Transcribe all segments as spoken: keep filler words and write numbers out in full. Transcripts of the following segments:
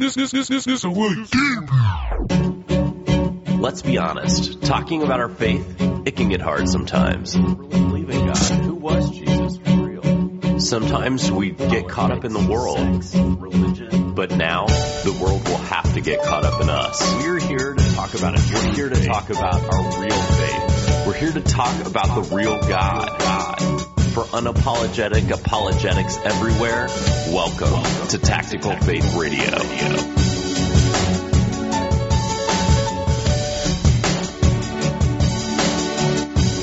This, this, this, this, this, Let's be honest. Talking about our faith, it can get hard sometimes. Believing God, who was Jesus for real? Sometimes we get caught up in the world, religion, but now the world will have to get caught up in us. We're here to talk about it. We're here to talk about our real faith. We're here to talk about the real God. God. For unapologetic apologetics everywhere, welcome, welcome to Tactical, Tactical Faith Radio.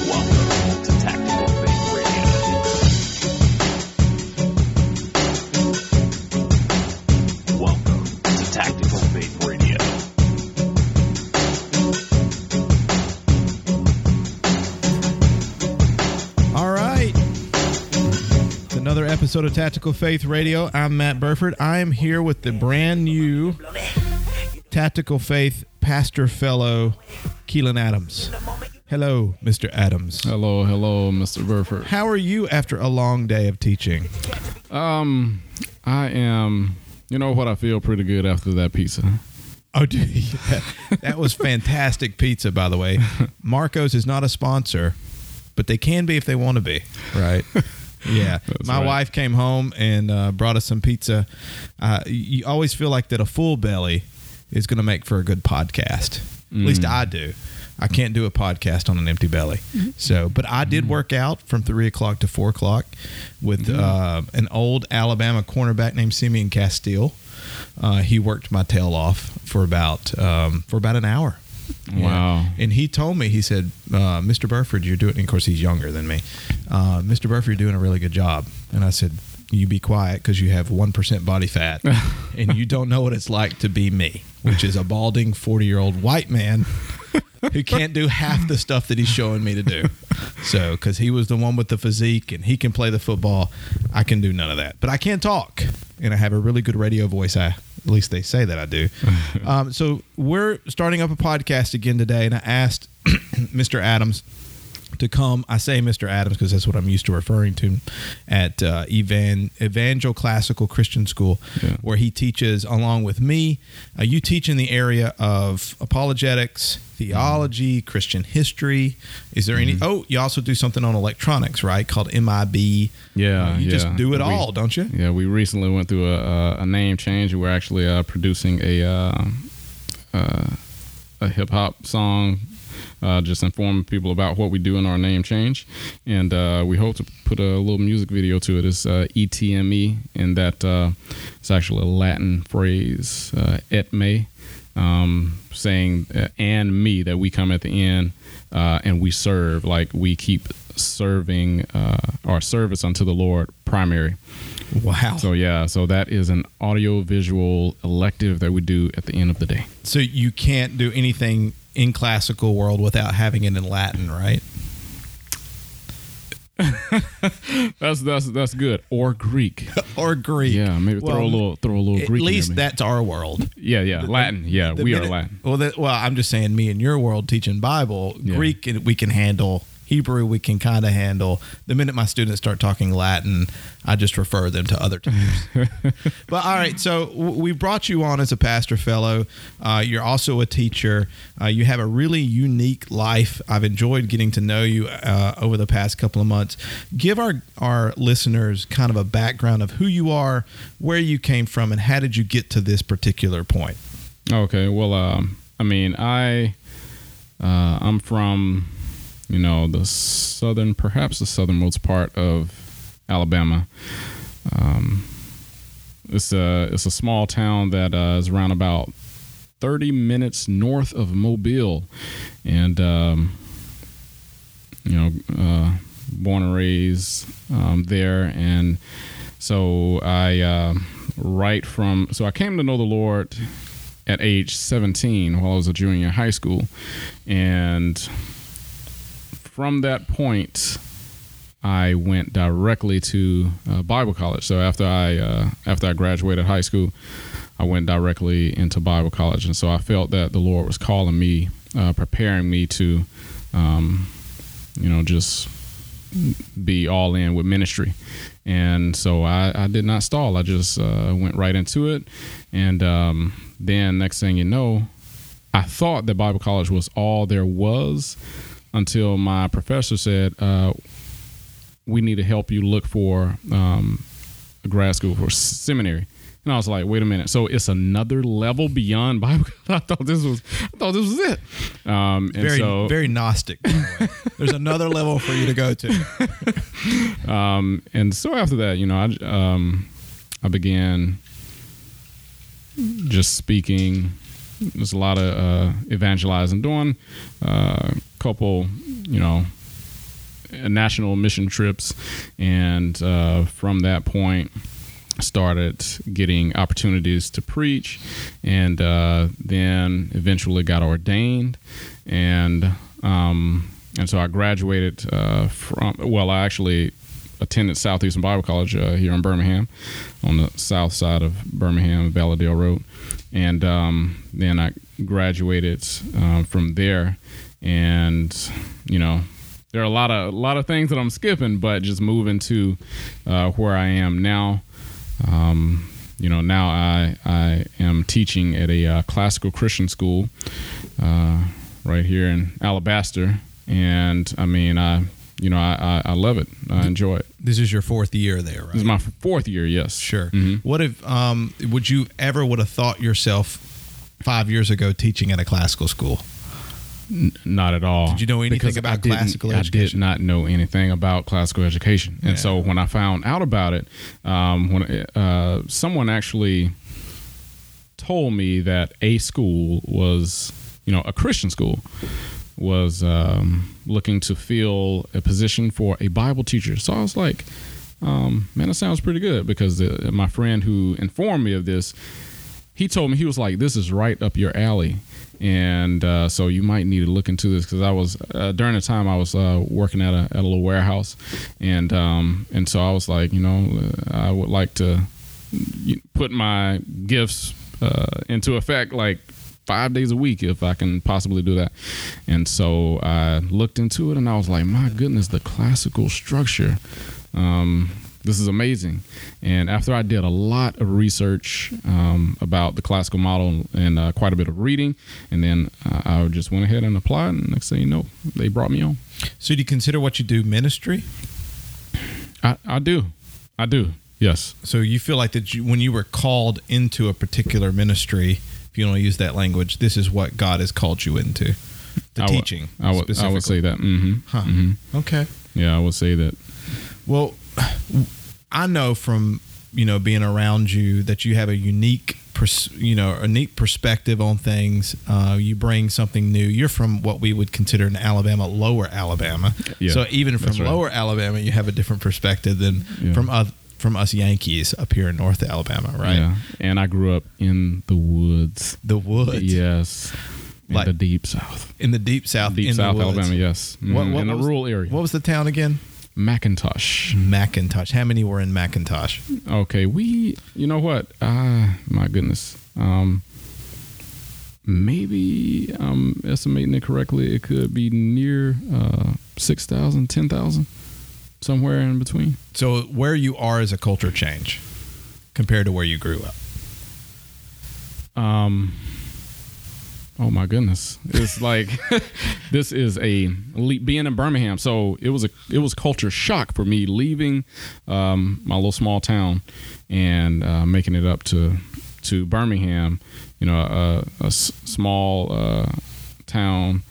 Welcome to Tactical Faith Radio. Welcome to Tactical Faith Radio. All right. Another episode of Tactical Faith Radio. I'm Matt Burford. I am here with the brand new Tactical Faith Pastor Fellow, Keelan Adams. Hello, Mister Adams. Hello, hello, Mister Burford. How are you after a long day of teaching? Um, I am, you know what, I feel pretty good after that pizza. Oh, dude, yeah. That was fantastic pizza, by the way. Marco's is not a sponsor, but they can be if they want to be, right? Yeah, That's my right. wife came home and uh, brought us some pizza. Uh, you always feel like that a full belly is going to make for a good podcast. Mm. At least I do. I can't do a podcast on an empty belly. Mm-hmm. So, but I did work out from three o'clock to four o'clock with mm. uh, an old Alabama cornerback named Simeon Castile. Uh, he worked my tail off for about um, for about an hour. Wow. Yeah. And he told me, he said, uh, Mister Burford, you're doing, and of course he's younger than me, uh, Mister Burford, you're doing a really good job. And I said, you be quiet because you have one percent body fat and you don't know what it's like to be me, which is a balding forty-year-old white man who can't do half the stuff that he's showing me to do. So, because he was the one with the physique and he can play the football. I can do none of that, but I can talk and I have a really good radio voice. I At least they say that I do. Um, so we're starting up a podcast again today, and I asked Mister Adams to come. I say Mister Adams because that's what I'm used to referring to at uh, Evan, Evangelical Classical Christian School, yeah. where he teaches along with me. Uh, you teach in the area of apologetics, theology, mm-hmm. Christian history. Is there mm-hmm. any? Oh, you also do something on electronics, right? Called M I B. Yeah, uh, you yeah. just do it we, all, don't you? Yeah, we recently went through a, a name change. We're actually uh, producing a uh, uh, a hip hop song. Uh, just inform people about what we do in our name change. And uh, we hope to put a little music video to it. It's uh, E T M E, and that uh, it's actually a Latin phrase, uh, et me, um, saying uh, and me, that we come at the end uh, and we serve, like we keep serving uh, our service unto the Lord primary. Wow. So, yeah, so that is an audio-visual elective that we do at the end of the day. So you can't do anything in classical world without having it in Latin, right? that's that's that's good. Or Greek. or Greek. Yeah, maybe well, throw a little throw a little at Greek. At least in there, that's our world. Yeah, yeah, the, Latin. Yeah, we minute, are Latin. Well, that, well, I'm just saying, me and your world teaching Bible, yeah. Greek we can handle. Hebrew we can kind of handle. The minute my students start talking Latin, I just refer them to other teachers. But all right, so we brought you on as a pastor fellow. Uh, you're also a teacher. Uh, you have a really unique life. I've enjoyed getting to know you uh, over the past couple of months. Give our, our listeners kind of a background of who you are, where you came from, and how did you get to this particular point? Okay, well, um, I mean, I uh, I'm from... you know, the southern, perhaps the southernmost part of Alabama. Um, it's a it's a small town that uh, is around about thirty minutes north of Mobile, and um, you know, uh, born and raised um, there. And so I uh, right from so I came to know the Lord at age seventeen while I was a junior in high school, and from that point, I went directly to uh, Bible college. So after I uh, after I graduated high school, I went directly into Bible college. And so I felt that the Lord was calling me, uh, preparing me to, um, you know, just be all in with ministry. And so I, I did not stall. I just uh, went right into it. And um, then next thing you know, I thought that Bible college was all there was until my professor said, uh, we need to help you look for um, a grad school for seminary. And I was like, wait a minute. So it's another level beyond Bible. I thought this was, I thought this was it. Um, and very, so, very Gnostic. By the way. There's another level for you to go to. um, and so after that, you know, I, um, I began just speaking. There's a lot of uh, evangelizing doing, uh, a couple, you know, national mission trips. And uh, from that point, started getting opportunities to preach, and uh, then eventually got ordained. And um, and so I graduated uh, from, well, I actually attended Southeastern Bible College uh, here in Birmingham, on the south side of Birmingham, Valladale Road. And um, then I graduated uh, from there. And, you know, there are a lot of, a lot of things that I'm skipping, but just moving to uh, where I am now. Um, you know, now I I am teaching at a uh, classical Christian school uh, right here in Alabaster, and I mean, I you know, I, I, I love it. I enjoy it. This is your fourth year there, right? This is my fourth year, yes. Sure. Mm-hmm. What if um, would you ever would have thought yourself five years ago teaching at a classical school? N- not at all. Did you know anything because about classical education? I did not know anything about classical education. And yeah. So when I found out about it, um, when uh, someone actually told me that a school was, you know, a Christian school was um, looking to fill a position for a Bible teacher. So I was like, um, man, that sounds pretty good, because the, my friend who informed me of this, he told me, he was like, this is right up your alley. And uh, so you might need to look into this, because I was uh, during the time I was uh, working at a, at a little warehouse. And um, and so I was like, you know, I would like to put my gifts uh, into effect like five days a week if I can possibly do that. And so I looked into it and I was like, my goodness, the classical structure. Um This is amazing. And after I did a lot of research um, about the classical model and uh, quite a bit of reading, and then uh, I just went ahead and applied, and next thing you know, they brought me on. So do you consider what you do ministry? I, I do. I do, yes. So you feel like that you, when you were called into a particular ministry, if you want to use that language, this is what God has called you into, the I teaching w- I, w- I would say that. Mm-hmm. Huh. Mm-hmm. Okay. Yeah, I would say that. Well, I know from, you know, being around you that you have a unique, pers- you know, unique perspective on things. Uh, you bring something new. You're from what we would consider in Alabama, lower Alabama. Yeah, so even from right. lower Alabama, you have a different perspective than yeah. from us, from us Yankees up here in North Alabama, right? Yeah. And I grew up in the woods. The woods. Yes. In like, the deep south. In the deep south. Deep in south the woods. Alabama, yes. Mm, what, what in a rural area. What was the town again? Macintosh. Macintosh. How many were in Macintosh? Okay, we, you know what? Ah, my goodness. Um, maybe I'm estimating it correctly. It could be near uh, six thousand, ten thousand, somewhere in between. So where you are is a culture change compared to where you grew up. Um. Oh my goodness! It's like this is a being in Birmingham, so it was a it was culture shock for me leaving um, my little small town and uh, making it up to to Birmingham. You know, a, a small uh, town,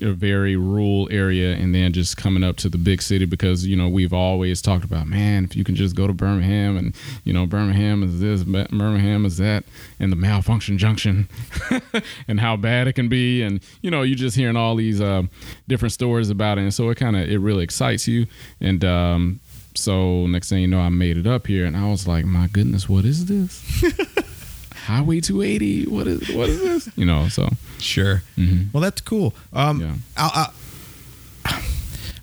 a very rural area, and then just coming up to the big city, because you know we've always talked about, man, if you can just go to Birmingham, and you know Birmingham is this, Birmingham is that, and the malfunction junction and how bad it can be, and you know you're just hearing all these uh, different stories about it, and so it kind of it really excites you. And um, so next thing you know, I made it up here, and I was like, my goodness, what is this? Highway two eighty. What is what is this? You know, so sure. Mm-hmm. Well, that's cool. Um, yeah. I, I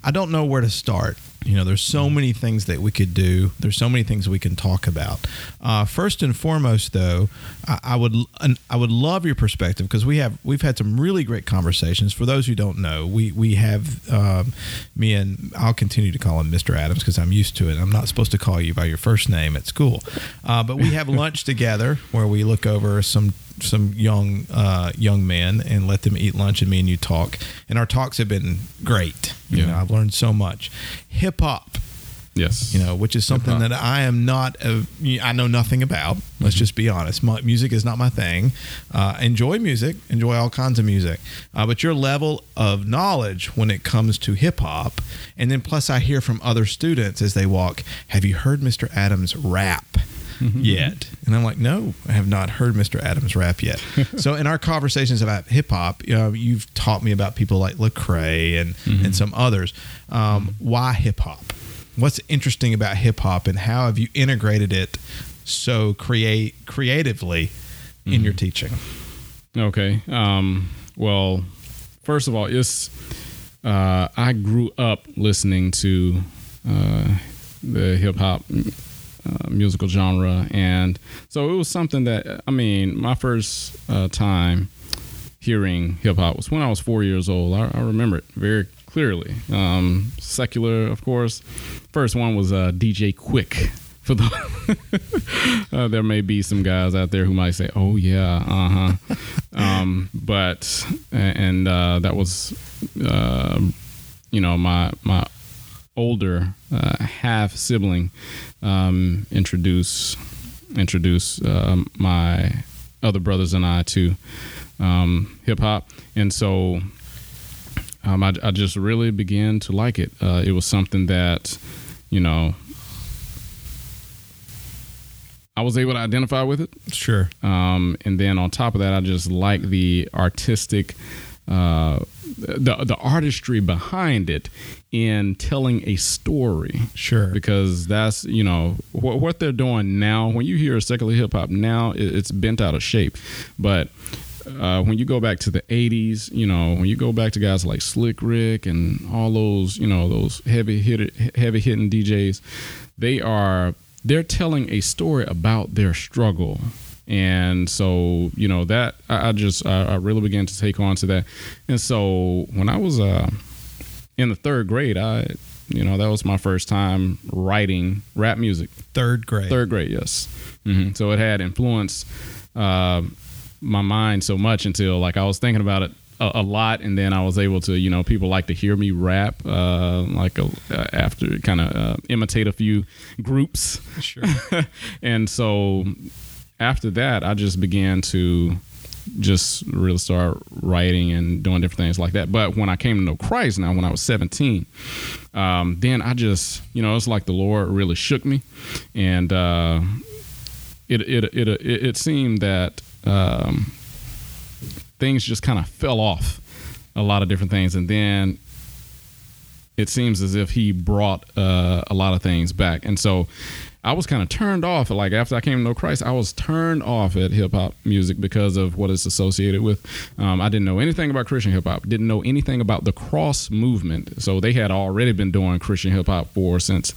I don't know where to start. You know, there's so many things that we could do. There's so many things we can talk about. Uh, first and foremost, though, I, I would I would love your perspective, because we have we've had some really great conversations. For those who don't know, we we have um, me and I'll continue to call him Mister Adams because I'm used to it. I'm not supposed to call you by your first name at school, uh, but we have lunch together where we look over some. some young uh, young men and let them eat lunch, and me and you talk. And our talks have been great. You yeah. know, I've learned so much. Hip hop. Yes. You know, which is something hip-hop. that I am not, a, I know nothing about. Mm-hmm. Let's just be honest. My, music is not my thing. Uh, enjoy music. Enjoy all kinds of music. Uh, but your level of knowledge when it comes to hip hop. And then plus I hear from other students as they walk, have you heard Mister Adams rap? Mm-hmm. Yet. And I'm like, no, I have not heard Mister Adams rap yet. So in our conversations about hip hop, you know, you've taught me about people like Lecrae and, mm-hmm. and some others. Um, why hip hop? What's interesting about hip hop, and how have you integrated it so create creatively mm-hmm. in your teaching? Okay. Um, well, first of all, it's, uh, I grew up listening to uh, the hip hop Uh, musical genre, and so it was something that, I mean, my first uh, time hearing hip hop was when I was four years old. I, I remember it very clearly. Um, secular, of course. First one was uh, D J Quick. For the uh, there may be some guys out there who might say, "Oh yeah, uh huh," um, but and uh, that was, uh, you know, my my. older uh, half sibling um, introduce introduce uh, my other brothers and I to um, hip hop, and so um, I, I just really began to like it. Uh, it was something that, you know, I was able to identify with it. Sure. Um, and then on top of that, I just like the artistic. Uh, the the artistry behind it in telling a story. Sure. Because that's, you know, wh- what they're doing now. When you hear secular hip hop now, it, it's bent out of shape. But uh, when you go back to the eighties, you know, when you go back to guys like Slick Rick and all those, you know, those heavy hit, heavy hitting D Js, they are, they're telling a story about their struggle. And so, you know, that I, I just I, I really began to take on to that. And so when I was uh, in the third grade, I, you know, that was my first time writing rap music. Third grade. Third grade. Yes. Mm-hmm. So it had influenced uh, my mind so much until, like, I was thinking about it a, a lot. And then I was able to, you know, people like to hear me rap, uh, like a, uh, after kind of uh, imitate a few groups. Sure. And so after that, I just began to just really start writing and doing different things like that. But when I came to know Christ now, when I was seventeen, um, then I just, you know, it's like the Lord really shook me. And uh, it, it, it, it, it seemed that um, things just kind of fell off, a lot of different things. And then it seems as if he brought uh, a lot of things back. And so I was kind of turned off. Like, after I came to know Christ, I was turned off at hip hop music because of what it's associated with. Um, I didn't know anything about Christian hip hop, didn't know anything about the cross movement. So they had already been doing Christian hip hop for since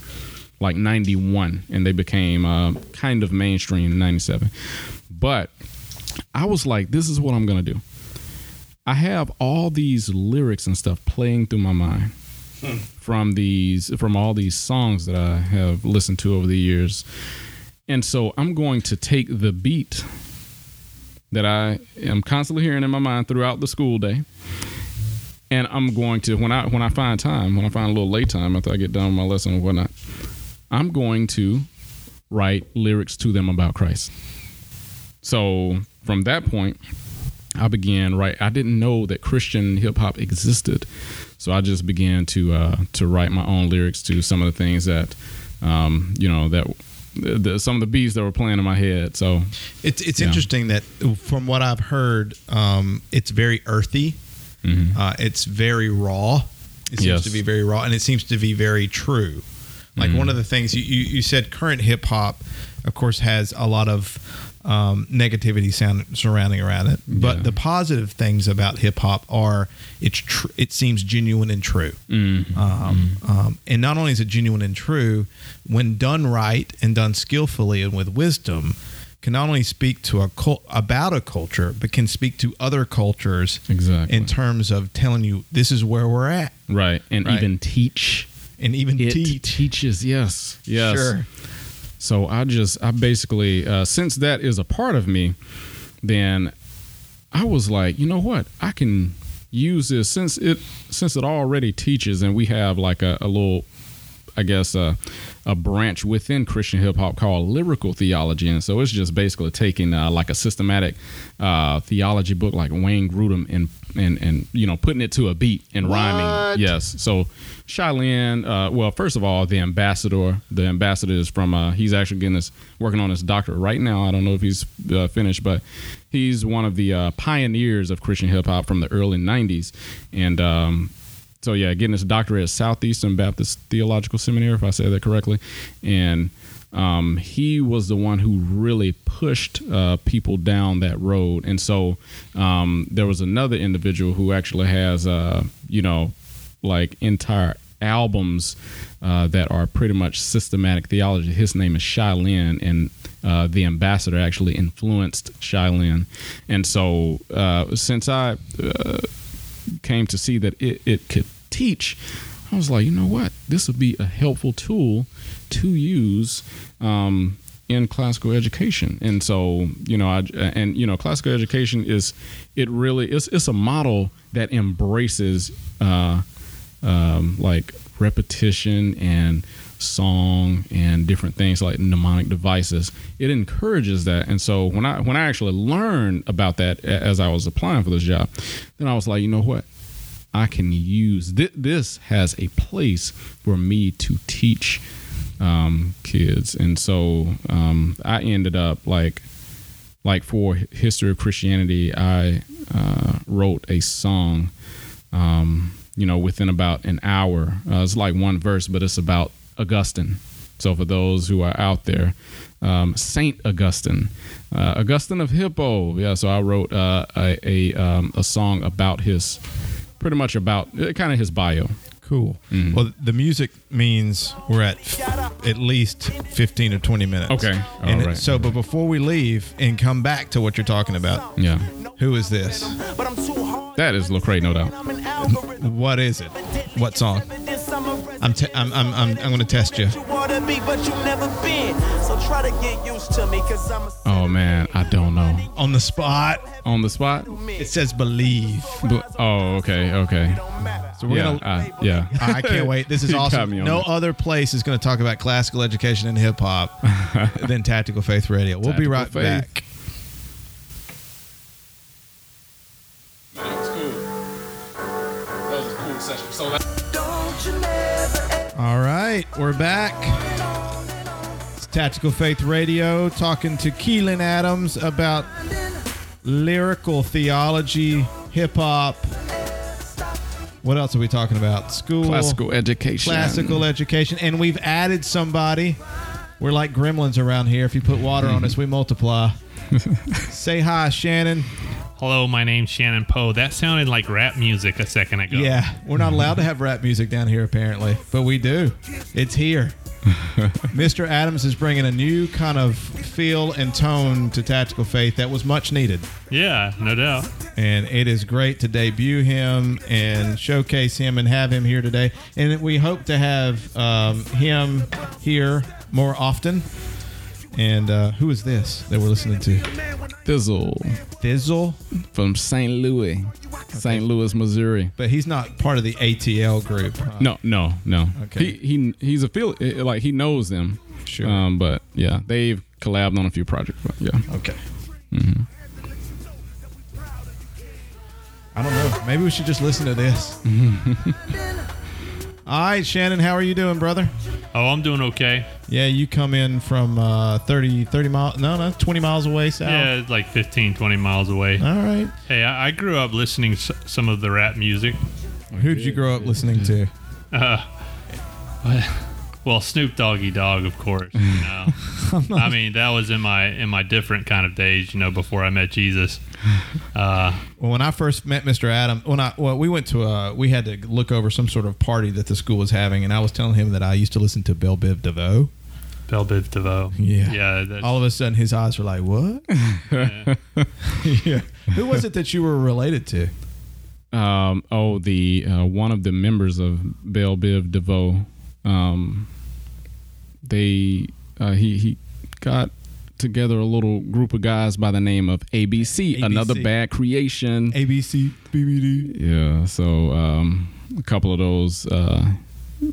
like ninety-one, and they became uh, kind of mainstream in ninety-seven. But I was like, this is what I'm going to do. I have all these lyrics and stuff playing through my mind. From these, from all these songs that I have listened to over the years, and so I'm going to take the beat that I am constantly hearing in my mind throughout the school day, and I'm going to when I when I find time, when I find a little late time after I get done with my lesson and whatnot, I'm going to write lyrics to them about Christ. So from that point, I began write. I didn't know that Christian hip hop existed. So I just began to uh, to write my own lyrics to some of the things that, um, you know, that the, some of the beats that were playing in my head. So it's it's yeah. interesting that from what I've heard, um, it's very earthy. Mm-hmm. Uh, it's very raw. It seems yes. to be very raw, and it seems to be very true. Like mm-hmm. one of the things you, you, you said, current hip hop, of course, has a lot of um, negativity sound surrounding around it. But yeah. the positive things about hip hop are it's tr- it seems genuine and true. Mm-hmm. Um, mm-hmm. Um, and not only is it genuine and true, when done right and done skillfully and with wisdom, can not only speak to a cult, about a culture, but can speak to other cultures exactly. in terms of telling you this is where we're at. Right, and right? even teach. And even it teach. teaches, yes. Yes. Sure. So I just, I basically, uh, since that is a part of me, then I was like, you know what? I can use this since it since it already teaches, and we have like a, a little, I guess, a, a branch within Christian hip hop called lyrical theology. And so it's just basically taking uh, like a systematic uh, theology book like Wayne Grudem and, and, and, you know, putting it to a beat and what? rhyming. Yes. So Shai Linne, uh, well, first of all, the ambassador, the ambassador is from uh, he's actually getting this working on his doctorate right now. I don't know if he's uh, finished, but he's one of the uh, pioneers of Christian hip hop from the early nineties. And, um, So, yeah, getting his doctorate at Southeastern Baptist Theological Seminary, if I say that correctly. And um, he was the one who really pushed uh, people down that road. And so um, there was another individual who actually has, uh, you know, like entire albums uh, that are pretty much systematic theology. His name is Shai Linne, and uh, the ambassador actually influenced Shai Linne. And so uh, since I... Uh, came to see that it, it could teach, I was like, you know what? This would be a helpful tool to use um, in classical education. And so, you know, I, and, you know, classical education is, it really, it's, it's a model that embraces uh, um, like repetition and song and different things like mnemonic devices. It encourages that. And so when I when I actually learned about that as I was applying for this job, then I was like, you know what? I can use th- this has a place for me to teach um, kids. And so um, I ended up like like for History of Christianity, I uh, wrote a song, um, you know, within about an hour. Uh, it's like one verse, but it's about Augustine. So for those who are out there, um, Saint Augustine, uh, Augustine of Hippo. Yeah. So I wrote uh, a a, um, a song about his, pretty much about uh, kind of his bio. Cool. Mm. Well, the music means we're at f- at least fifteen or twenty minutes. Okay. All and right. So, but before we leave and come back to what you're talking about, yeah. Who is this? That is Lecrae, no doubt. What is it? What song? I'm, te- I'm I'm I'm I'm gonna test you. Oh man, I don't know. On the spot. On the spot. It says believe. Be- oh, okay, okay. So we're yeah, gonna. I, yeah. I can't wait. This is awesome. No other place is gonna talk about classical education and hip hop than Tactical Faith Radio. We'll Tactical be right Faith. back. Man, that was cool. That was a cool session. So that. All right, we're back. It's Tactical Faith Radio talking to Keelan Adams about lyrical theology, hip-hop. What else are we talking about? School. Classical education. Classical education. And we've added somebody. We're like gremlins around here. If you put water on us, we multiply. Say hi, Shannon. Hello, my name's Shannon Poe. That sounded like rap music a second ago. Yeah, we're not allowed to have rap music down here apparently, but we do. It's here. Mister Adams is bringing a new kind of feel and tone to Tactical Faith that was much needed. Yeah, no doubt. And it is great to debut him and showcase him and have him here today. And we hope to have um, him here more often. And uh, who is this that we're listening to? Bizzle. Bizzle? From Saint Louis. Okay. Saint Louis, Missouri. But he's not part of the A T L group. Huh? No, no, no. Okay. He, he he's a feel like he knows them. Sure. Um, but yeah, they've collabed on a few projects. But yeah. Okay. Mm-hmm. I don't know. Maybe we should just listen to this. All right, Shannon, how are you doing, brother? Oh, I'm doing okay. Yeah, you come in from uh, thirty, thirty miles, no, no, twenty miles away south. Yeah, like fifteen, twenty miles away. All right. Hey, I, I grew up listening to some of the rap music. Who did you grow up listening to? Uh, what? Well, Snoop Doggy Dogg, of course. You know? I mean, that was in my in my different kind of days, you know, before I met Jesus. Uh, well, when I first met Mister Adams, when I well, we went to a, we had to look over some sort of party that the school was having, and I was telling him that I used to listen to Bel Biv DeVoe. Bel Biv DeVoe. Yeah. Yeah. That's, all of a sudden, his eyes were like, "What?" Yeah. Yeah. Who was it that you were related to? Um, oh, the uh, one of the members of Bel Biv DeVoe. Um, they uh, he he got together a little group of guys by the name of A B C, A B C. Another Bad Creation. A B C, B B D. Yeah, so um, a couple of those uh,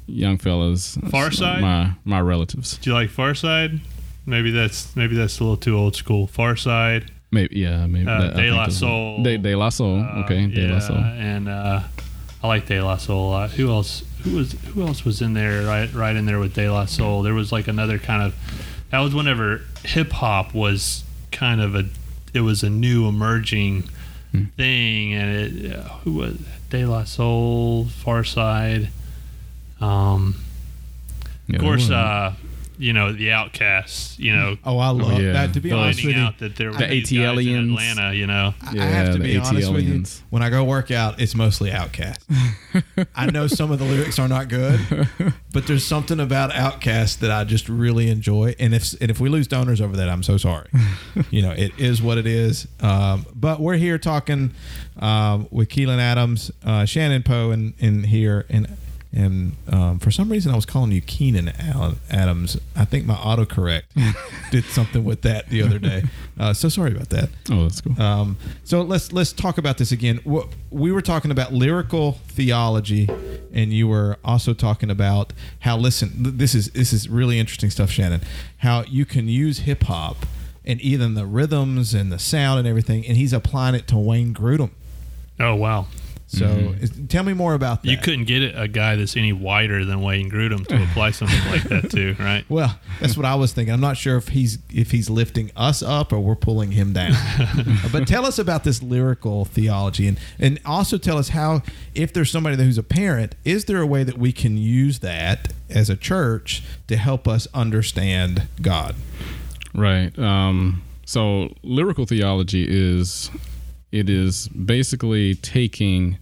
young fellas. Farside? My my relatives. Do you like Farside? Maybe that's maybe that's a little too old school. Farside. Maybe yeah. Maybe uh, that, De La Soul. De, De La Soul. Uh, okay. De yeah, La Soul. And uh, I like De La Soul a lot. Who else? Who was who else was in there right right in there with De La Soul? There was like another kind of, that was whenever hip hop was kind of a, it was a new emerging hmm. thing, and it who was De La Soul, Farside, um, yeah, of course, uh, you know the Outcasts, you know. Oh, I love oh, yeah. that. To be honest with you, out that there were the A T L ians in Atlanta, you know. Yeah, I have to be A T L ians. Honest with you. When I go work out, it's mostly Outcasts. I know some of the lyrics are not good, but there's something about Outcasts that I just really enjoy. And if and if we lose donors over that, I'm so sorry. You know, it is what it is. Um, but we're here talking um, with Keelan Adams, uh, Shannon Poe, and in, in here and. And um, for some reason, I was calling you Keelan Adams. I think my autocorrect did something with that the other day. Uh, so sorry about that. Oh, that's cool. Um, so let's let's talk about this again. We were talking about lyrical theology, and you were also talking about how, listen, this is this is really interesting stuff, Shannon. How you can use hip hop and even the rhythms and the sound and everything, and he's applying it to Wayne Grudem. Oh wow. So mm-hmm. tell me more about that. You couldn't get a guy that's any wider than Wayne Grudem to apply something like that to, right? Well, that's what I was thinking. I'm not sure if he's if he's lifting us up or we're pulling him down. But tell us about this lyrical theology, and, and also tell us how, if there's somebody who's a parent, is there a way that we can use that as a church to help us understand God? Right. Um, so lyrical theology is... It is basically taking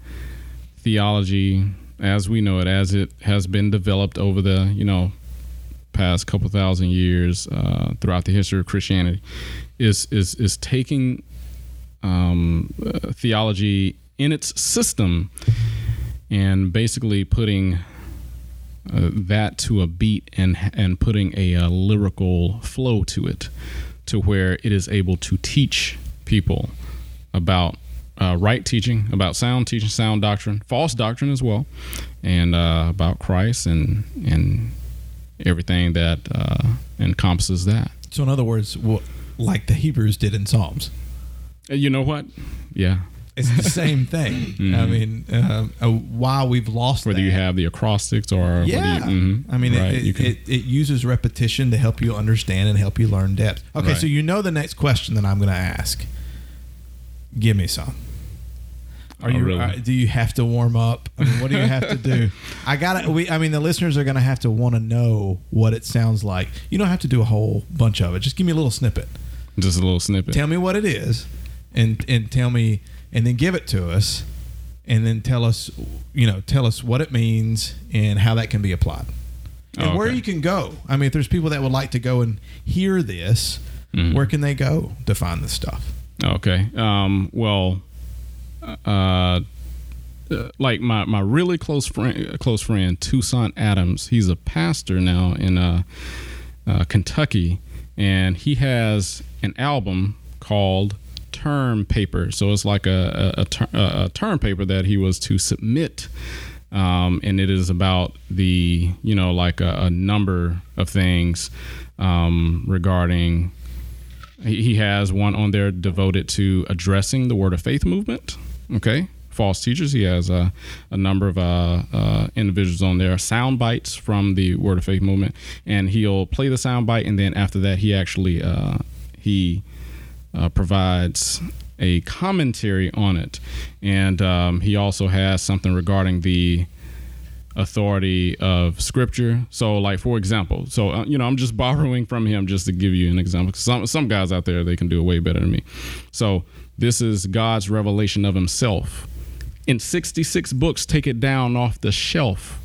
theology as we know it, as it has been developed over the, you know, past couple thousand years uh, throughout the history of Christianity, is is is taking um, uh, theology in its system and basically putting uh, that to a beat and and putting a, a lyrical flow to it, to where it is able to teach people about uh, right teaching, about sound teaching, sound doctrine, false doctrine as well, and uh, about Christ and and everything that uh, encompasses that. So in other words, well, like the Hebrews did in Psalms. You know what? Yeah. It's the same thing. Mm-hmm. I mean, uh, uh, why we've lost whether that. you have the acrostics or... Yeah. You, mm-hmm, I mean, right, it, it, it, it uses repetition to help you understand and help you learn depth. Okay, right. So you know the next question that I'm going to ask. Give me some. Are oh, you? Really? Are, do you have to warm up? I mean, what do you have to do? I gotta. We. I mean, the listeners are gonna have to want to know what it sounds like. You don't have to do a whole bunch of it. Just give me a little snippet. Just a little snippet. Tell me what it is, and and tell me, and then give it to us, and then tell us, you know, tell us what it means and how that can be applied, and oh, okay. where you can go. I mean, if there's people that would like to go and hear this, mm-hmm. where can they go to find this stuff? Okay. Um, well, uh, uh, like my, my really close friend, close friend, Toussaint Adams, he's a pastor now in uh, uh, Kentucky, and he has an album called Term Paper. So it's like a, a, a, ter- a term paper that he was to submit. Um, and it is about the, you know, like a, a number of things um, regarding... He has one on there devoted to addressing the Word of Faith movement. Okay. False teachers. He has a, a number of uh, uh, individuals on there, sound bites from the Word of Faith movement. And he'll play the sound bite. And then after that, he actually uh, he uh, provides a commentary on it. And um, he also has something regarding the authority of scripture. So like, for example, so, uh, you know, I'm just borrowing from him just to give you an example. Some, some guys out there, they can do it way better than me. So this is God's revelation of himself. In sixty-six books, take it down off the shelf.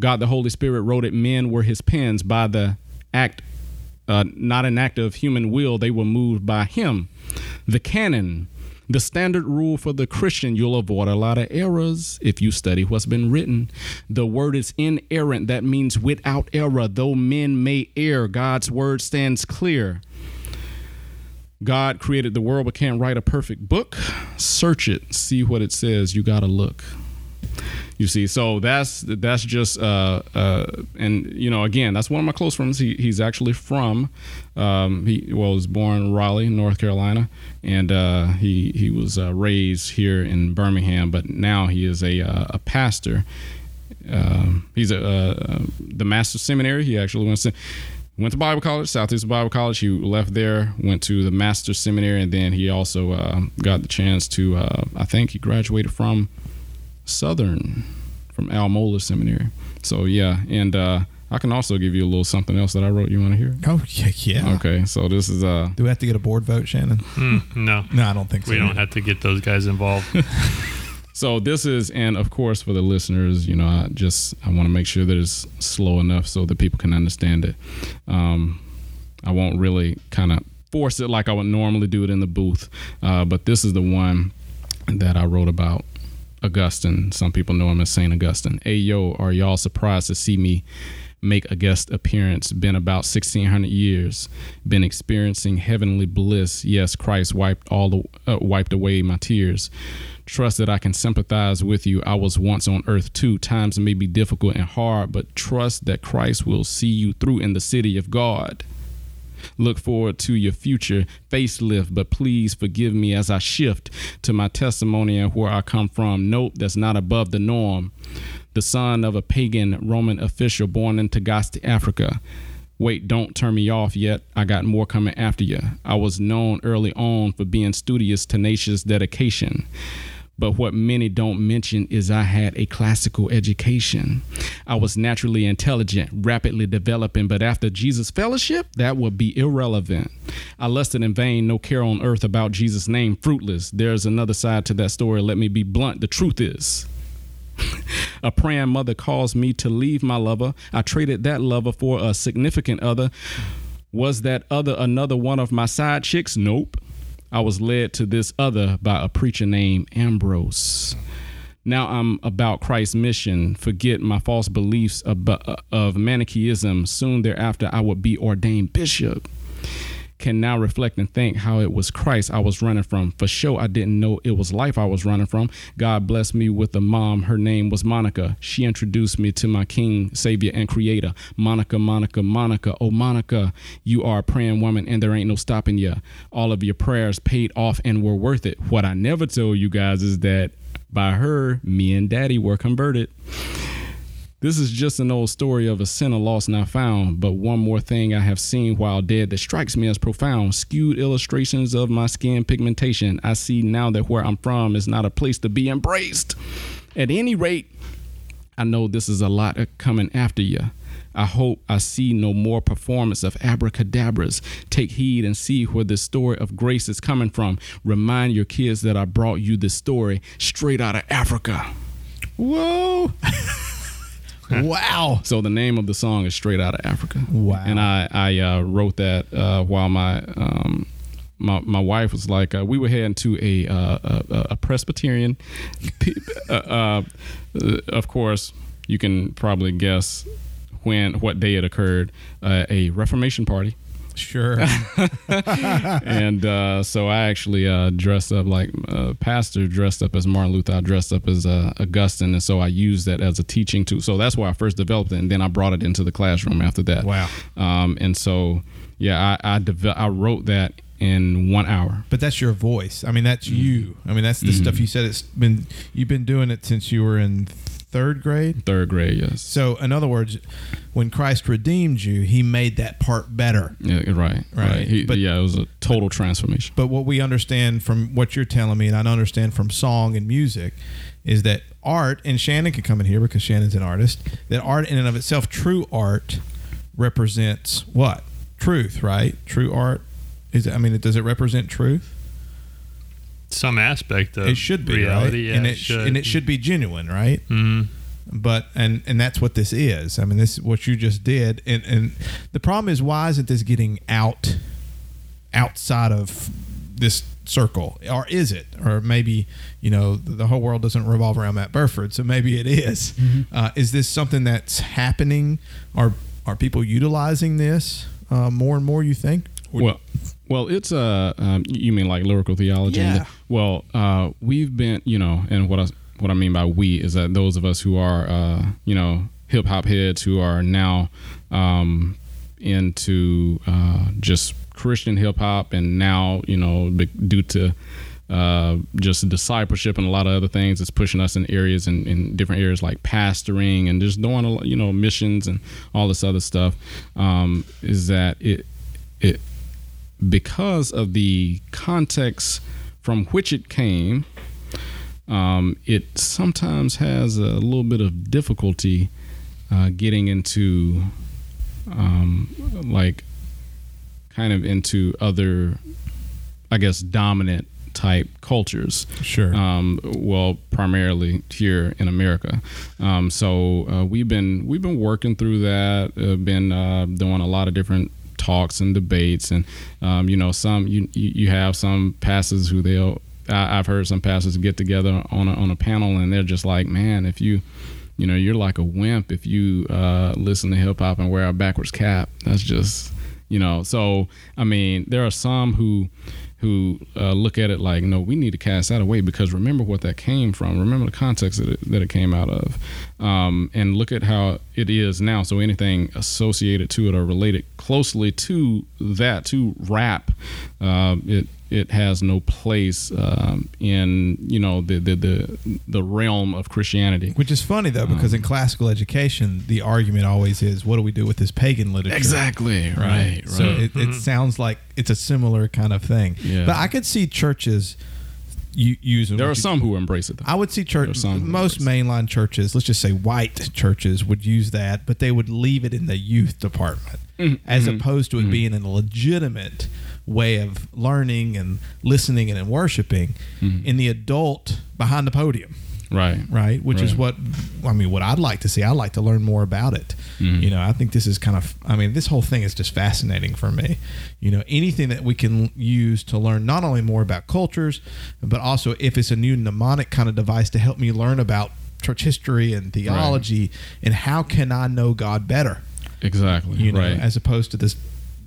God, the Holy Spirit wrote it. Men were his pens by the act, uh, not an act of human will. They were moved by him. The canon, the standard rule for the Christian, you'll avoid a lot of errors if you study what's been written. The word is inerrant. That means without error. Though men may err, God's word stands clear. God created the world, but can't write a perfect book. Search it. See what it says. You got to look. You see, so that's that's just, uh, uh, and, you know, again, that's one of my close friends. He, he's actually from, um, he well, was born in Raleigh, North Carolina, and uh, he, he was uh, raised here in Birmingham, but now he is a, uh, a pastor. Uh, he's at uh, the Master's Seminary. He actually went to... Went to Bible college, Southeastern Bible College. He left there, went to the Master's Seminary, and then he also uh, got the chance to, uh, I think he graduated from Southern, from Almola Seminary. So, yeah, and uh, I can also give you a little something else that I wrote. You want to hear? Oh, yeah. Okay, so this is... Uh, Do we have to get a board vote, Shannon? Mm, no. No, I don't think so. We don't have to get those guys involved. So this is, and of course, for the listeners, you know, I just, I want to make sure that it's slow enough so that people can understand it. Um, I won't really kind of force it like I would normally do it in the booth. Uh, but this is the one that I wrote about Augustine. Some people know him as Saint Augustine. Hey, yo, are y'all surprised to see me make a guest appearance? Been about sixteen hundred years, been experiencing heavenly bliss. Yes, Christ wiped all the, uh, wiped away my tears. Trust that I can sympathize with you. I was once on earth too. Times may be difficult and hard, but trust that Christ will see you through in the city of God. Look forward to your future facelift, but please forgive me as I shift to my testimony and where I come from. Nope, that's not above the norm. The son of a pagan Roman official born in Tagaste, Africa. Wait, don't turn me off yet. I got more coming after you. I was known early on for being studious, tenacious, dedication. But what many don't mention is I had a classical education. I was naturally intelligent, rapidly developing, but after Jesus' fellowship, that would be irrelevant. I lusted in vain, no care on earth about Jesus' name, fruitless. There's another side to that story. Let me be blunt. The truth is, a praying mother caused me to leave my lover. I traded that lover for a significant other. Was that other another one of my side chicks? Nope. I was led to this other by a preacher named Ambrose. Now I'm about Christ's mission. Forget my false beliefs of, of Manichaeism. Soon thereafter, I would be ordained bishop. Can now reflect and think how it was Christ I was running from. For sure, I didn't know it was life I was running from. God blessed me with a mom. Her name was Monica. She introduced me to my King, Savior, and Creator. Monica, Monica, Monica. Oh, Monica, you are a praying woman, and there ain't no stopping you. All of your prayers paid off and were worth it. What I never told you guys is that by her, me and Daddy were converted. This is just an old story of a sinner lost, not found. But one more thing I have seen while dead that strikes me as profound. Skewed illustrations of my skin pigmentation. I see now that where I'm from is not a place to be embraced. At any rate, I know this is a lot coming after you. I hope I see no more performance of abracadabras. Take heed and see where this story of grace is coming from. Remind your kids that I brought you this story straight out of Africa. Whoa. Wow. So the name of the song is Straight Outta Africa. Wow. And I, I uh, wrote that uh, while my, um, my my wife was like, uh, we were heading to a, uh, a, a Presbyterian. uh, uh, of course, you can probably guess when, what day it occurred, uh, a Reformation party. Sure. And uh, so I actually uh, dressed up like a uh, pastor, dressed up as Martin Luther. I dressed up as uh, Augustine. And so I used that as a teaching tool. So that's why I first developed it. And then I brought it into the classroom after that. Wow. Um, and so, yeah, I I, de- I wrote that in one hour. But that's your voice. I mean, that's mm-hmm. you. I mean, that's the mm-hmm. stuff you said. It's been you've been doing it since you were in third grade? Third grade, yes. So, in other words, when Christ redeemed you, he made that part better. Yeah, right, right. right. He, but, yeah, it was a total transformation. But what we understand from what you're telling me, and I understand from song and music, is that art, and Shannon can come in here because Shannon's an artist, that art in and of itself, true art, represents what? Truth, right? True art. Is it, I mean, does it represent truth? Some aspect of it should be reality, right? Yeah, and it, it should. and it should be genuine, right? Mm-hmm. But and and that's what this is. I mean, this is what you just did, and and the problem is, why isn't this getting out outside of this circle, or is it? Or maybe, you know, the whole world doesn't revolve around Matt Burford, so maybe it is. Mm-hmm. Uh, is this something that's happening? Are are people utilizing this uh, more and more? You think? Or well. Well, it's uh, um, you mean like lyrical theology? Yeah. The, well, uh, we've been, you know, and what I what I mean by we is that those of us who are, uh, you know, hip hop heads who are now um, into uh, just Christian hip hop, and now, you know, due to uh, just discipleship and a lot of other things, it's pushing us in areas and in, in different areas like pastoring and just doing, a, you know, missions and all this other stuff. Um, is that it? It. Because of the context from which it came, um, it sometimes has a little bit of difficulty uh, getting into, um, like, kind of into other, I guess, dominant type cultures. Sure. Um, well, primarily here in America. Um, so uh, we've been we've been working through that. Uh, been uh, doing a lot of different talks and debates, and um, you know, some you you have some pastors who they'll I, I've heard some pastors get together on a, on a panel, and they're just like, man, if you you know you're like a wimp if you uh, listen to hip hop and wear a backwards cap. That's just, you know. So I mean, there are some who who uh, look at it like, no, we need to cast that away because remember what that came from. Remember the context that it, that it came out of. Um, and look at how it is now. So anything associated to it or related closely to that, to rap, uh, it it has no place um, in, you know, the, the the the realm of Christianity. Which is funny, though, because um, in classical education, the argument always is, what do we do with this pagan literature? Exactly. Right. right. right. So mm-hmm. it, it sounds like it's a similar kind of thing. Yeah. But I could see churches... You, using there are you, some who embrace it, though. I would see church, most mainline it. churches, let's just say white churches, would use that, but they would leave it in the youth department mm-hmm. as mm-hmm. opposed to it mm-hmm. being a legitimate way of learning and listening and worshiping mm-hmm. in the adult behind the podium. Right. Right. Which right. is what, I mean, what I'd like to see. I'd like to learn more about it. Mm-hmm. You know, I think this is kind of, I mean, this whole thing is just fascinating for me. You know, anything that we can use to learn not only more about cultures, but also if it's a new mnemonic kind of device to help me learn about church history and theology right. and how can I know God better? Exactly. You know, right. as opposed to this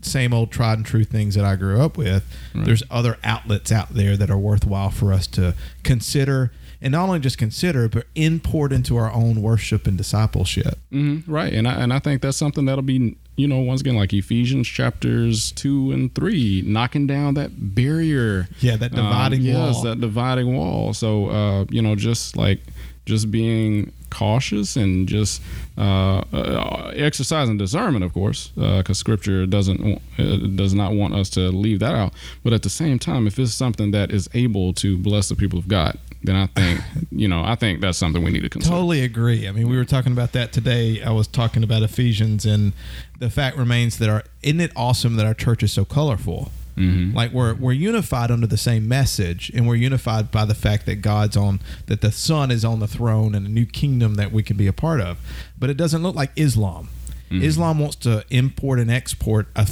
same old tried and true things that I grew up with. Right. There's other outlets out there that are worthwhile for us to consider. And not only just consider, but import into our own worship and discipleship. Mm-hmm, right. And I, and I think that's something that'll be, you know, once again, like Ephesians chapters two and three, knocking down that barrier. Yeah, that dividing um, yes, wall. Yes, that dividing wall. So, uh, you know, just like just being cautious and just uh, uh, exercising discernment, of course, because uh, Scripture doesn't uh, does not want us to leave that out. But at the same time, if it's something that is able to bless the people of God, then I think, you know, I think that's something we need to consider. Totally agree. I mean, we were talking about that today. I was talking about Ephesians, and the fact remains that our, isn't it awesome that our church is so colorful? Mm-hmm. Like we're we're unified under the same message, and we're unified by the fact that God's on, that the Son is on the throne and a new kingdom that we can be a part of. But it doesn't look like Islam. Mm-hmm. Islam wants to import and export a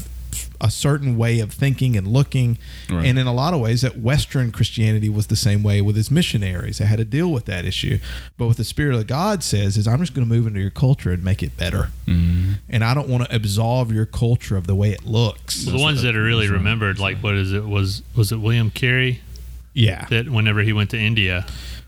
a certain way of thinking and looking. Right. And in a lot of ways that Western Christianity was the same way with its missionaries. They had to deal with that issue. But what the Spirit of God says is, I'm just going to move into your culture and make it better. Mm-hmm. And I don't want to absolve your culture of the way it looks. Well, the ones that are really remembered, like what is it? Was, was it William Carey? Yeah. That whenever he went to India,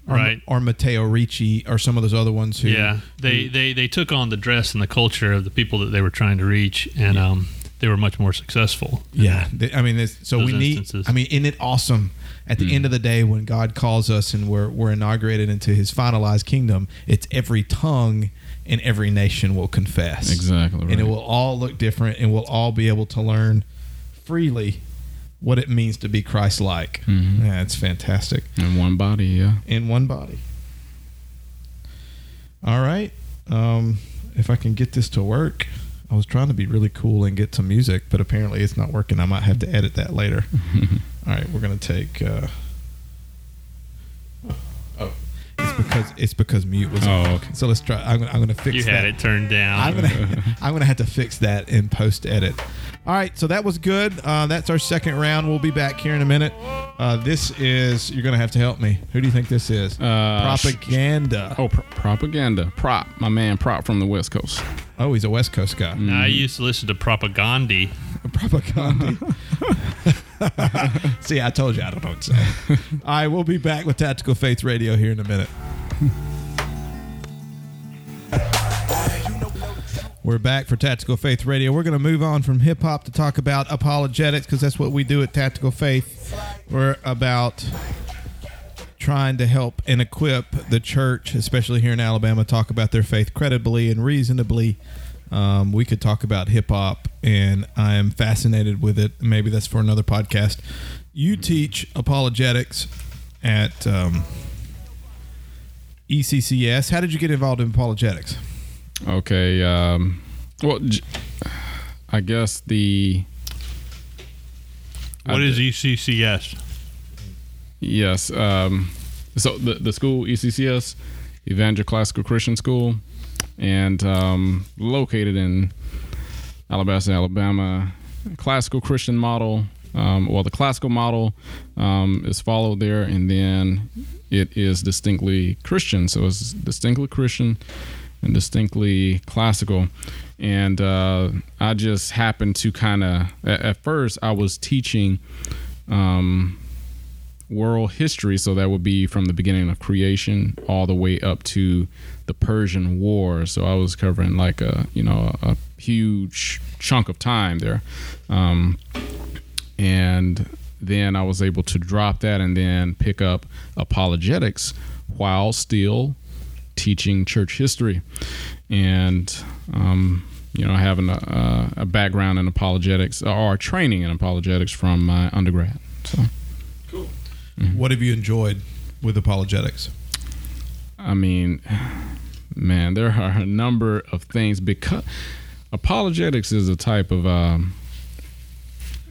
or, right. Or Matteo Ricci or some of those other ones who, yeah, they, who, they, they took on the dress and the culture of the people that they were trying to reach. And, yeah. um, they were much more successful. Yeah. They, I mean, so we need, instances. I mean, isn't it awesome? At the mm. end of the day, when God calls us and we're, we're inaugurated into his finalized kingdom, it's every tongue and every nation will confess. Exactly. Right. And it will all look different, and we'll all be able to learn freely what it means to be Christ-like. Mm-hmm. Yeah, it's fantastic. In one body, yeah. In one body. All right. Um, if I can get this to work. I was trying to be really cool and get to music, but apparently it's not working. I might have to edit that later. All right, we're going to take... Uh, oh, it's because it's because mute was on. Oh, okay. So let's try. I'm, I'm going to fix that. You had that. It turned down. I'm going I'm to have to fix that in post-edit. All right, so that was good. Uh, that's our second round. We'll be back here in a minute. Uh, this is... You're going to have to help me. Who do you think this is? Uh, propaganda. Sh- oh, pro- propaganda. Prop. My man, Prop from the West Coast. Oh, he's a West Coast guy. Mm. I used to listen to Propaganda. Propaganda. See, I told you I don't know what to say. All right, we'll be back with Tactical Faith Radio here in a minute. We're back for Tactical Faith Radio. We're going to move on from hip-hop to talk about apologetics, because that's what we do at Tactical Faith. We're about... trying to help and equip the church, especially here in Alabama, talk about their faith credibly and reasonably. Um, we could talk about hip-hop, and I am fascinated with it. Maybe that's for another podcast. You teach apologetics at um, E C C S. How did you get involved in apologetics? Okay. Um, well, I guess the... What I, is E C C S? Yes. Um, so the, the school, E C C S, Evangelical Classical Christian School, and um, located in Alabaster, Alabama. Classical Christian model, um, well, the classical model um, is followed there, and then it is distinctly Christian. So it's distinctly Christian and distinctly classical. And uh, I just happened to kind of, at, at first, I was teaching. Um, world history, so that would be from the beginning of creation all the way up to the Persian War. So I was covering like a you know a huge chunk of time there, um, and then I was able to drop that and then pick up apologetics while still teaching church history, and um, you know having a, a background in apologetics or training in apologetics from my undergrad. So. Cool. What have you enjoyed with apologetics? I mean, man, there are a number of things, because apologetics is a type of um,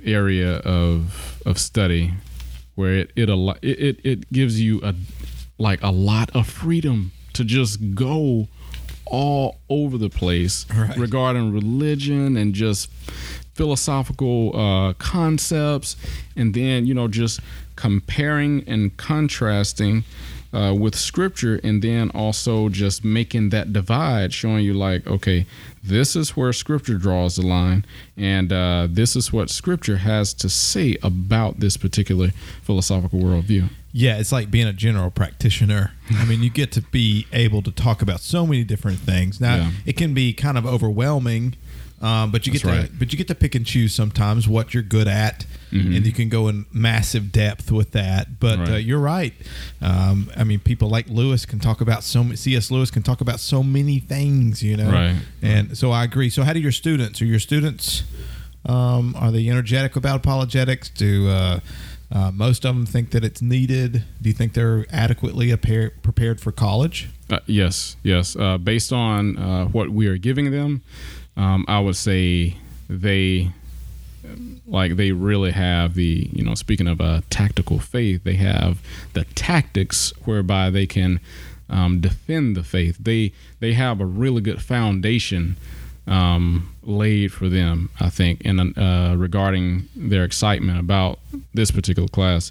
area of of study where it it it it gives you a like a lot of freedom to just go all over the place, right, regarding religion and just philosophical uh, concepts, and then you know just comparing and contrasting uh, with scripture, and then also just making that divide, showing you like, okay, this is where scripture draws the line, and uh, this is what scripture has to say about this particular philosophical worldview. Yeah, it's like being a general practitioner. I mean, you get to be able to talk about so many different things. Now, yeah. It can be kind of overwhelming. Um, but you That's get to, right. but you get to pick and choose sometimes what you're good at, mm-hmm. and you can go in massive depth with that. But right. Uh, you're right. Um, I mean, people like Lewis can talk about so many, C S Lewis can talk about so many things, you know. Right. And right. So I agree. So how do your students? Are your students um, are they energetic about apologetics? Do uh, uh, most of them think that it's needed? Do you think they're adequately appear, prepared for college? Uh, yes. Yes. Uh, based on uh, what we are giving them. Um, I would say they, like they really have the, you know, speaking of a tactical faith, they have the tactics whereby they can um, defend the faith. They they have a really good foundation um, laid for them, I think, in uh, regarding their excitement about this particular class.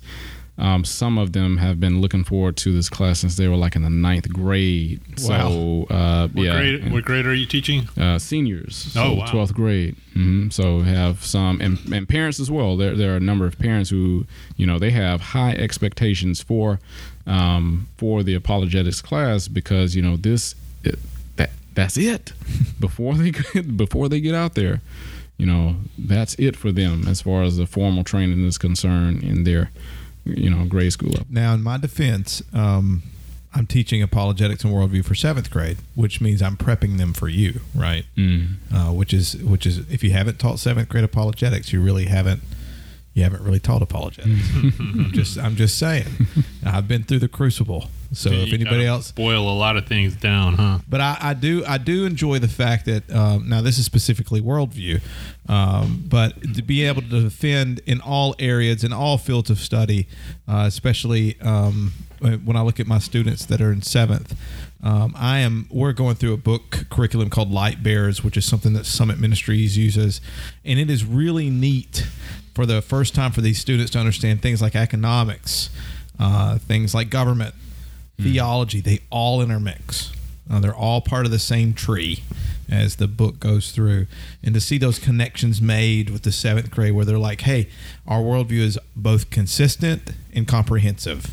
Um, some of them have been looking forward to this class since they were like in the ninth grade. Wow. So, uh, what, yeah, grade, what grade are you teaching? Uh, seniors. Oh, so wow. twelfth grade. Mm-hmm. So have some, and, and parents as well. There there are a number of parents who, you know, they have high expectations for um, for the apologetics class, because, you know, this, it, that that's it before they before they get out there. you know, that's it for them as far as the formal training is concerned in their, you know, grade school level. Now, in my defense, um, I'm teaching apologetics and worldview for seventh grade, which means I'm prepping them for you, right? Mm. Uh, which is which is if you haven't taught seventh grade apologetics, you really haven't you haven't really taught apologetics. I'm just I'm just saying, I've been through the crucible. So yeah, if anybody else boil a lot of things down, huh? But I, I do I do enjoy the fact that um, now this is specifically worldview, um, but to be able to defend in all areas, in all fields of study, uh, especially um, when I look at my students that are in seventh, um, I am we're going through a book curriculum called Light Bearers, which is something that Summit Ministries uses, and it is really neat for the first time for these students to understand things like economics, uh, things like government. Theology, they all intermix. Uh, they're all part of the same tree as the book goes through. And to see those connections made with the seventh grade where they're like, hey, our worldview is both consistent and comprehensive,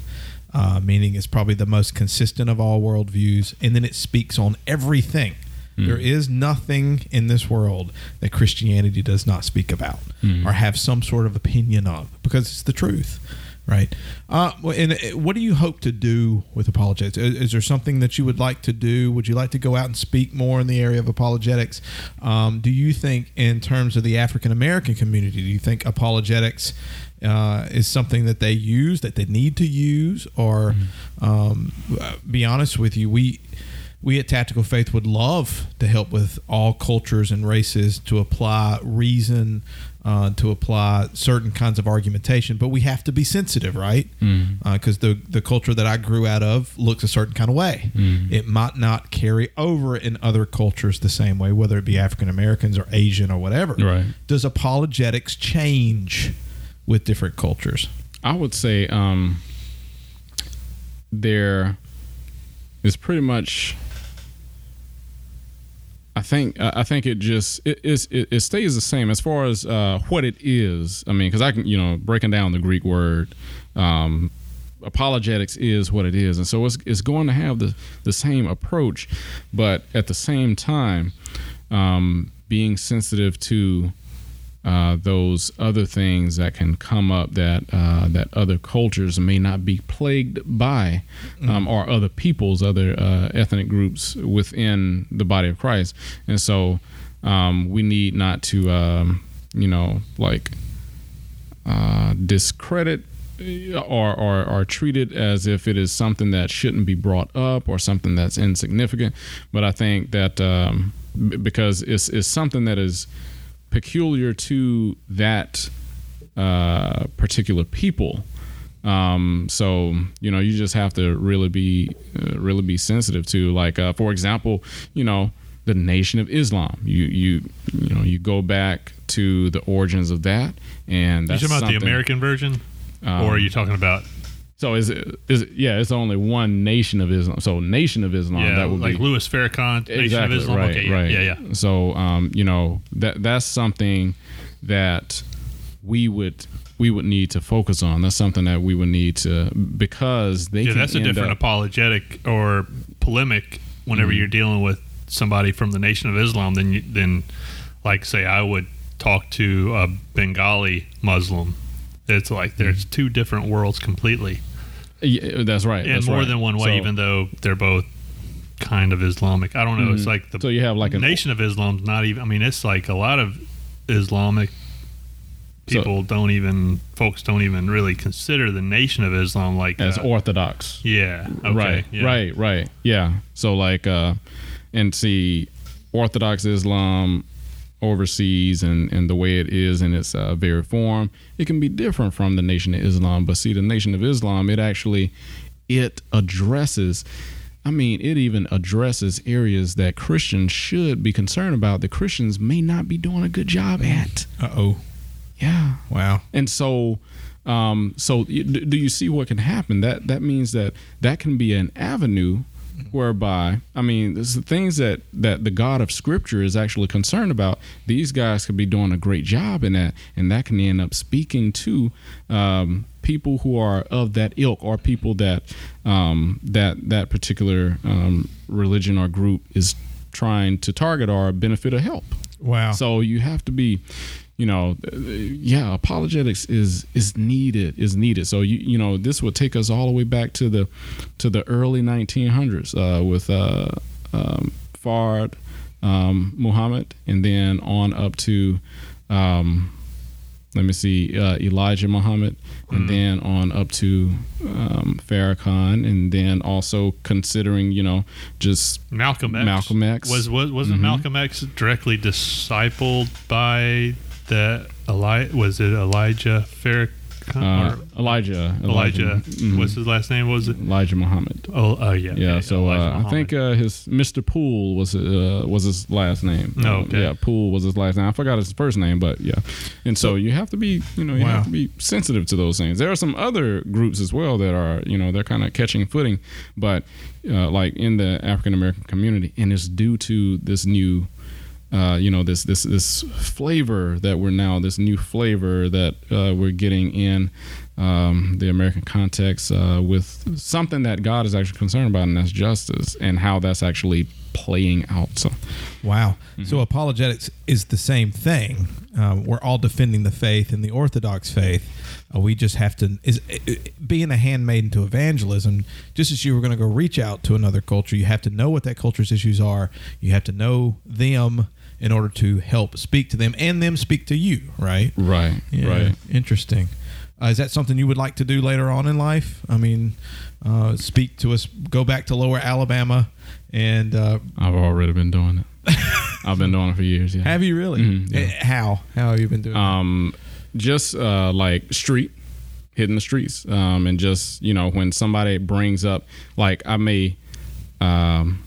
uh, meaning it's probably the most consistent of all worldviews. And then it speaks on everything. Mm. There is nothing in this world that Christianity does not speak about mm. or have some sort of opinion of because it's the truth. Right. Uh, and what do you hope to do with apologetics? Is, is there something that you would like to do? Would you like to go out and speak more in the area of apologetics? Um, do you think in terms of the African-American community, do you think apologetics uh, is something that they use, that they need to use? Or mm-hmm. um, be honest with you, we we at Tactical Faith would love to help with all cultures and races to apply reason, Uh, to apply certain kinds of argumentation, but we have to be sensitive, right? Mm. Uh, 'cause the the culture that I grew out of looks a certain kind of way. Mm. It might not carry over in other cultures the same way, whether it be African Americans or Asian or whatever. Right. Does apologetics change with different cultures? I would say um, there is pretty much. I think uh, I think it just it, it it stays the same as far as uh, what it is. I mean, because I can you know breaking down the Greek word, um, apologetics is what it is, and so it's it's going to have the the same approach, but at the same time, um, being sensitive to uh, those other things that can come up that uh, that other cultures may not be plagued by, um, mm. or other peoples, other uh, ethnic groups within the body of Christ. And so um, we need not to, um, you know, like uh, discredit or, or, or treat it as if it is something that shouldn't be brought up or something that's insignificant. But I think that um, b- because it's, it's something that is peculiar to that uh, particular people. Um, so, you know, you just have to really be uh, really be sensitive to, like, uh, for example, you know, the Nation of Islam. You you you know, you go back to the origins of that. And that's you're talking about the American version? Um, or are you talking about... So is it, is it, yeah, it's only one Nation of Islam. So Nation of Islam, yeah, that would like be like Louis Farrakhan, Nation exactly, of Islam. Right, okay, yeah, right. yeah, yeah. So um, you know, that that's something that we would we would need to focus on. That's something that we would need to because they yeah, can that's a different up, apologetic or polemic whenever mm-hmm. you're dealing with somebody from the Nation of Islam than you, than like say I would talk to a Bengali Muslim. It's like there's two different worlds completely. Yeah, that's right. In more right. than one way, so, even though they're both kind of Islamic. I don't know. Mm-hmm. It's like the so you have like Nation an, of Islam's not even. I mean, it's like a lot of Islamic people so, don't even. Folks don't even really consider the Nation of Islam like as uh, orthodox. Yeah. Okay, right. Yeah. Right. Right. Yeah. So like, uh, and see, Orthodox Islam overseas and, and the way it is in its uh, very form, it can be different from the Nation of Islam. But see, the Nation of Islam, it actually, it addresses, I mean, it even addresses areas that Christians should be concerned about that Christians may not be doing a good job at. Uh-oh. Yeah. Wow. And so, um, so do you see what can happen? That, that means that that can be an avenue whereby, I mean, the things that, that the God of Scripture is actually concerned about, these guys could be doing a great job in that, and that can end up speaking to um, people who are of that ilk or people that um, that that particular um, religion or group is trying to target or benefit or help. Wow. So you have to be, you know, yeah, apologetics is is needed, is needed. So, you you know, this would take us all the way back to the to the early nineteen hundreds uh, with uh, um, Fard, um, Muhammad, and then on up to, um, let me see, uh, Elijah Muhammad, and mm. then on up to um, Farrakhan, and then also considering, you know, just Malcolm X. Malcolm X. Was, was, wasn't mm-hmm. Malcolm X directly discipled by... The Eli was it Elijah Farrakhan? Uh, Elijah. Elijah. Elijah. Mm-hmm. What's his last name? What was it? Elijah Muhammad. Oh, uh, yeah. Yeah. Okay. So uh, I think uh, his Mister Poole was uh, was his last name. Oh, okay. Um, yeah, Poole was his last name. I forgot his first name, but yeah. And so you have to be, you know, you wow. have to be sensitive to those things. There are some other groups as well that are, you know, they're kind of catching footing, but uh, like in the African American community, and it's due to this new. Uh, you know, this this this flavor that we're now, this new flavor that uh, we're getting in um, the American context uh, with something that God is actually concerned about, and that's justice and how that's actually playing out. So, wow. Mm-hmm. So apologetics is the same thing. Um, we're all defending the faith and the Orthodox faith. Uh, we just have to is being a handmaiden to evangelism. Just as you were going to go reach out to another culture, you have to know what that culture's issues are. You have to know them in order to help speak to them and them speak to you, right? Right, yeah, right. Interesting. Uh, is that something you would like to do later on in life? I mean, uh, speak to us, go back to Lower Alabama and... Uh, I've already been doing it. I've been doing it for years, yeah. Have you really? Mm-hmm, yeah. How? How have you been doing um, it? Just uh, like street, hitting the streets. Um, and just, you know, when somebody brings up, like I may um,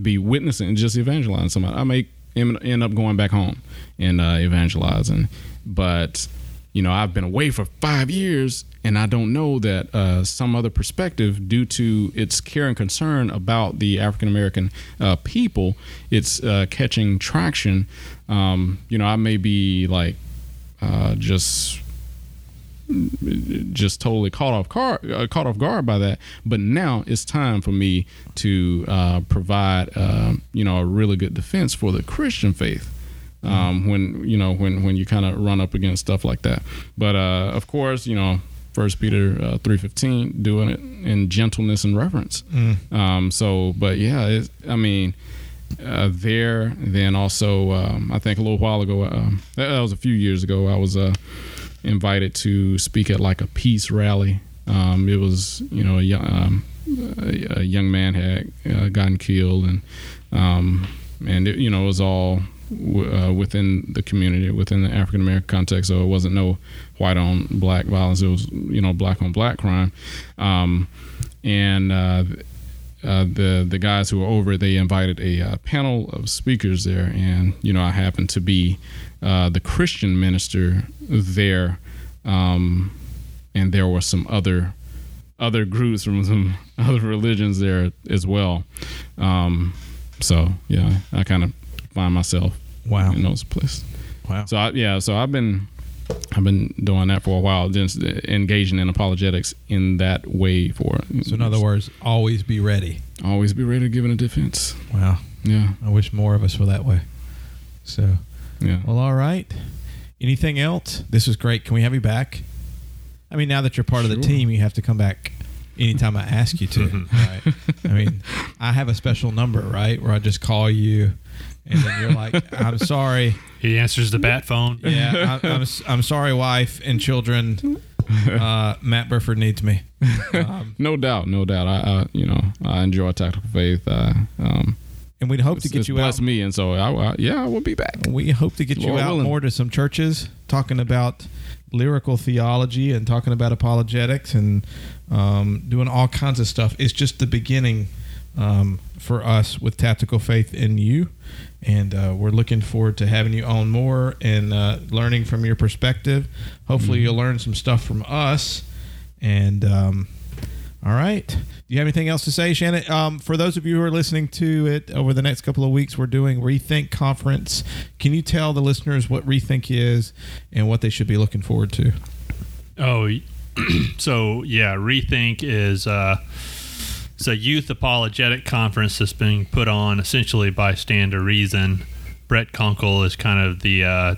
be witnessing and just evangelizing somebody. I may... end up going back home and uh, evangelizing. But, you know, I've been away for five years and I don't know that uh, some other perspective, due to its care and concern about the African-American uh, people, it's uh, catching traction. Um, you know, I may be like uh, just just totally caught off guard, uh, caught off guard by that. But now it's time for me to uh, provide, uh, you know, a really good defense for the Christian faith. Um, mm-hmm. When, you know, when, when you kind of run up against stuff like that. But uh, of course, you know, First Peter uh, three fifteen, doing it in gentleness and reverence. Mm-hmm. Um, so, but yeah, it's, I mean. Uh, there, then also, um, I think a little while ago, uh, that, that was a few years ago, I was uh, invited to speak at like a peace rally. Um, it was, you know, a young, um, a, a young man had uh, gotten killed, and um, and it, you know, it was all w- uh, within the community, within the African American context. So it wasn't no white on black violence. It was, you know, black on black crime, um, and. Uh, Uh, the the guys who were over, they invited a uh, panel of speakers there, and you know I happened to be uh, the Christian minister there, um, and there were some other other groups from some other religions there as well. Um, so yeah, I kind of find myself wow in those places. Wow. So I, yeah, so I've been I've been doing that for a while, just engaging in apologetics in that way for it. So in other words, always be ready. Always be ready to give it a defense. Wow. Yeah. I wish more of us were that way. So, yeah. Well, all right. Anything else? This was great. Can we have you back? I mean, now that you're part sure. of the team, you have to come back anytime I ask you to. Right? I mean, I have a special number, right, where I just call you. And then you're like, I'm sorry. He answers the bat phone. Yeah, I, I'm I'm sorry, wife and children. Uh, Matt Burford needs me. Um, no doubt, no doubt. I, I you know I enjoy Tactical Faith. Uh, um, and we'd hope to get you out. Bless me, and so I, I, yeah, I will be back. We hope to get Lord you out willing. More to some churches, talking about lyrical theology and talking about apologetics and um, doing all kinds of stuff. It's just the beginning. Um, for us with Tactical Faith in you, and uh, we're looking forward to having you on more and uh, learning from your perspective. Hopefully mm-hmm. you'll learn some stuff from us. And um, all right, do you have anything else to say, Shannon? Um, for those of you who are listening to it over the next couple of weeks, we're doing Rethink Conference. Can you tell the listeners what Rethink is and what they should be looking forward to? Oh, so yeah, Rethink is uh it's a youth apologetic conference that's being put on essentially by Stand to Reason, Brett Kunkel is kind of the uh,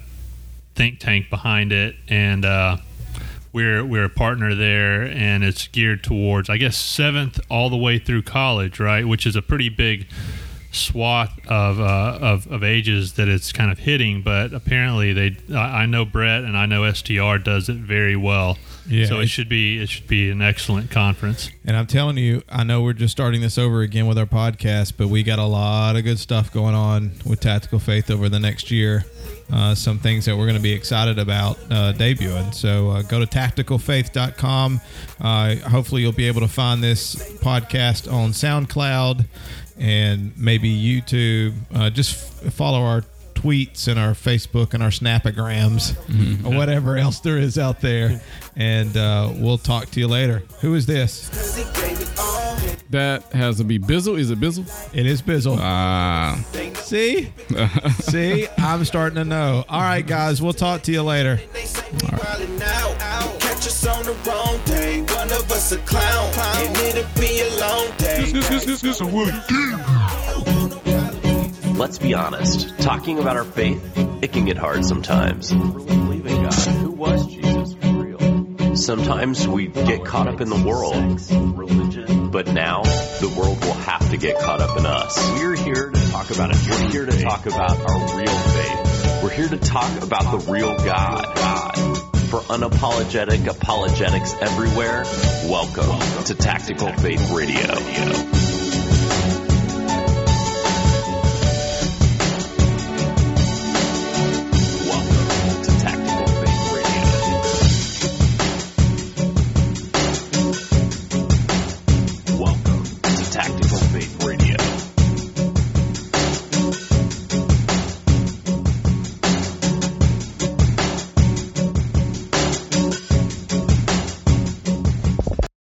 think tank behind it, and uh, we're we're a partner there, and it's geared towards, I guess, seventh all the way through college, right? Which is a pretty big swath of uh, of, of ages that it's kind of hitting, but apparently they, I know Brett and I know S T R does it very well. Yeah, so it should be it should be an excellent conference. And I'm telling you, I know we're just starting this over again with our podcast, but we got a lot of good stuff going on with Tactical Faith over the next year. Uh, some things that we're going to be excited about uh, debuting. So uh, go to tactical faith dot com. Uh, hopefully you'll be able to find this podcast on SoundCloud and maybe YouTube. Uh, just f- follow our tweets and our Facebook and our Snapograms, mm-hmm. or whatever else there is out there, and uh, we'll talk to you later. Who is this? That has to be Bizzle. Is it Bizzle? It is Bizzle. Ah, uh. see, see, I'm starting to know. All right, guys, we'll talk to you later. All right. Catch us on the wrong day. One of us a clown, and it'll be a long day. This, this, this, this, this. Let's be honest, talking about our faith, it can get hard sometimes. Really believing God, who was Jesus for real? Sometimes we get caught up in the world, religion, but now the world will have to get caught up in us. We're here to talk about it. We're here to talk about our real faith. We're here to talk about the real God. God. For unapologetic apologetics everywhere, welcome to Tactical Faith Radio.